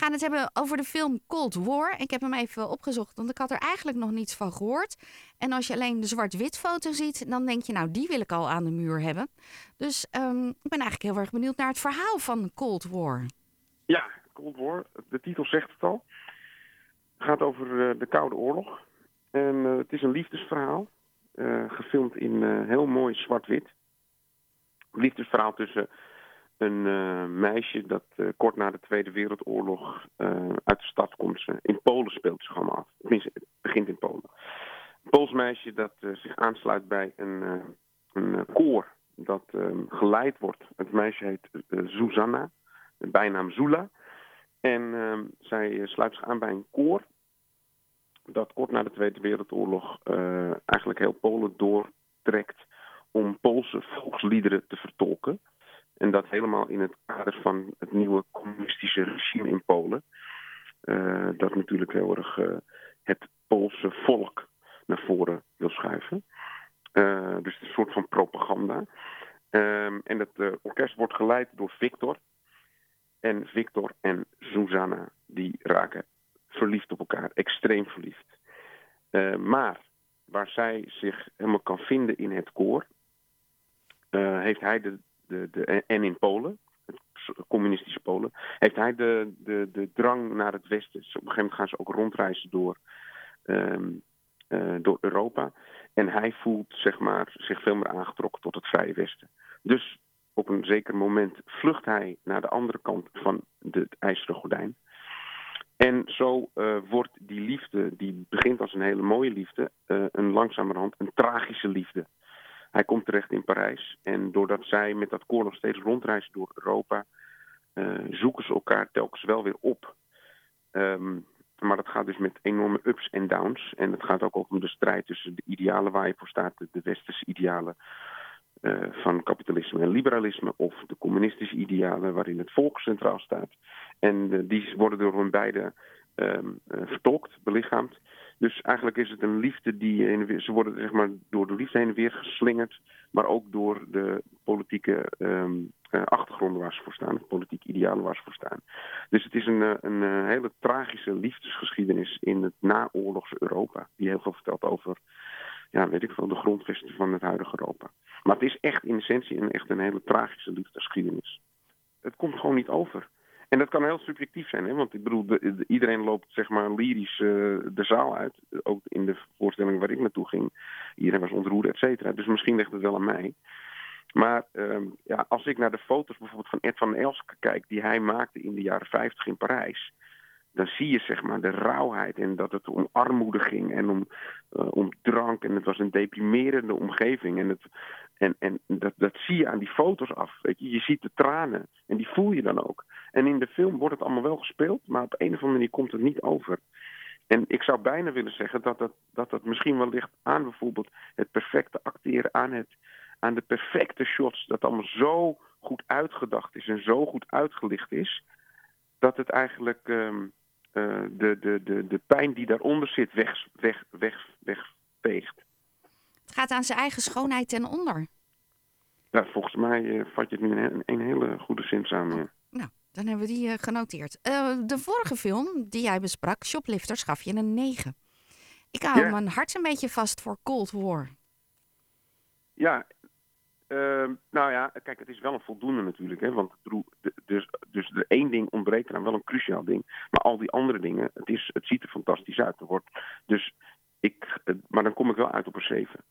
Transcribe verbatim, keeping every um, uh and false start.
We gaan het hebben over de film Cold War. Ik heb hem even opgezocht, want ik had er eigenlijk nog niets van gehoord. En als je alleen de zwart-wit foto ziet, dan denk je, nou, die wil ik al aan de muur hebben. Dus um, ik ben eigenlijk heel erg benieuwd naar het verhaal van Cold War. Ja, Cold War. De titel zegt het al. Het gaat over uh, de Koude Oorlog. En, uh, het is een liefdesverhaal, uh, gefilmd in uh, heel mooi zwart-wit. Een liefdesverhaal tussen... Een uh, meisje dat uh, kort na de Tweede Wereldoorlog uh, uit de stad komt. Uh, in Polen speelt zich allemaal af. Tenminste, het begint in Polen. Een Pools meisje dat uh, zich aansluit bij een, uh, een uh, koor dat uh, geleid wordt. Het meisje heet uh, Susanna, de bijnaam Zula. En uh, zij uh, sluit zich aan bij een koor dat kort na de Tweede Wereldoorlog uh, eigenlijk heel Polen doortrekt om Poolse volksliederen te vertolken. En dat helemaal in het kader van het nieuwe communistische regime in Polen. Uh, dat natuurlijk heel erg uh, het Poolse volk naar voren wil schuiven. Uh, dus het is een soort van propaganda. Uh, en het uh, orkest wordt geleid door Victor. En Victor en Susanna die raken verliefd op elkaar. Extreem verliefd. Uh, maar waar zij zich helemaal kan vinden in het koor... Uh, heeft hij de... De, de, en in Polen, het communistische Polen, heeft hij de, de, de drang naar het Westen. Dus op een gegeven moment gaan ze ook rondreizen door, um, uh, door Europa. En hij voelt zeg maar, zich veel meer aangetrokken tot het Vrije Westen. Dus op een zeker moment vlucht hij naar de andere kant van de, het IJzeren Gordijn. En zo uh, wordt die liefde, die begint als een hele mooie liefde, uh, een langzamerhand een tragische liefde. Hij komt terecht in Parijs en doordat zij met dat koor nog steeds rondreizen door Europa, uh, zoeken ze elkaar telkens wel weer op. Um, maar dat gaat dus met enorme ups en downs. En het gaat ook om de strijd tussen de idealen waar je voor staat, de westerse idealen uh, van kapitalisme en liberalisme, of de communistische idealen waarin het volk centraal staat. En uh, die worden door hun beide um, uh, vertolkt, belichaamd. Dus eigenlijk is het een liefde die... Ze worden zeg maar door de liefde heen en weer geslingerd... maar ook door de politieke um, achtergronden waar ze voor staan... de politieke idealen waar ze voor staan. Dus het is een, een hele tragische liefdesgeschiedenis... in het naoorlogse Europa. Die heel veel vertelt over, ja, weet ik veel, de grondvesten van het huidige Europa. Maar het is echt in essentie een, echt een hele tragische liefdesgeschiedenis. Het komt gewoon niet over... En dat kan heel subjectief zijn, hè? Want ik bedoel, de, de, iedereen loopt zeg maar lyrisch uh, de zaal uit. Ook in de voorstelling waar ik naartoe ging. Iedereen was ontroerd, et cetera. Dus misschien ligt het wel aan mij. Maar um, ja, als ik naar de foto's bijvoorbeeld van Ed van Elsken kijk... die hij maakte in de jaren vijftig in Parijs... dan zie je zeg maar de rauwheid en dat het om armoede ging en om, uh, om drank. En het was een deprimerende omgeving. En, het, en, en dat, dat zie je aan die foto's af. Weet je? Je ziet de tranen en die voel je dan ook. En in de film wordt het allemaal wel gespeeld, maar op een of andere manier komt het niet over. En ik zou bijna willen zeggen dat dat, dat, dat misschien wel ligt aan bijvoorbeeld het perfecte acteren, aan, het, aan de perfecte shots. Dat allemaal zo goed uitgedacht is en zo goed uitgelicht is, dat het eigenlijk... Um, Uh, de, de, de, de pijn die daaronder zit weg, weg, weg, wegveegt. Het gaat aan zijn eigen schoonheid ten onder. Ja, volgens mij uh, vat je het nu in een hele goede zin samen. Ja. Nou, dan hebben we die uh, genoteerd. Uh, de vorige film die jij besprak, Shoplifters, gaf je een negen. Ik hou ja. mijn hart een beetje vast voor Cold War. Ja, uh, nou ja, kijk, het is wel een voldoende natuurlijk, hè, want de, dus, dus er één ding ontbreekt eraan, wel een cruciaal ding, maar al die andere dingen, het, is, het ziet er fantastisch uit. Er wordt, dus ik, maar dan kom ik wel uit op een zeven.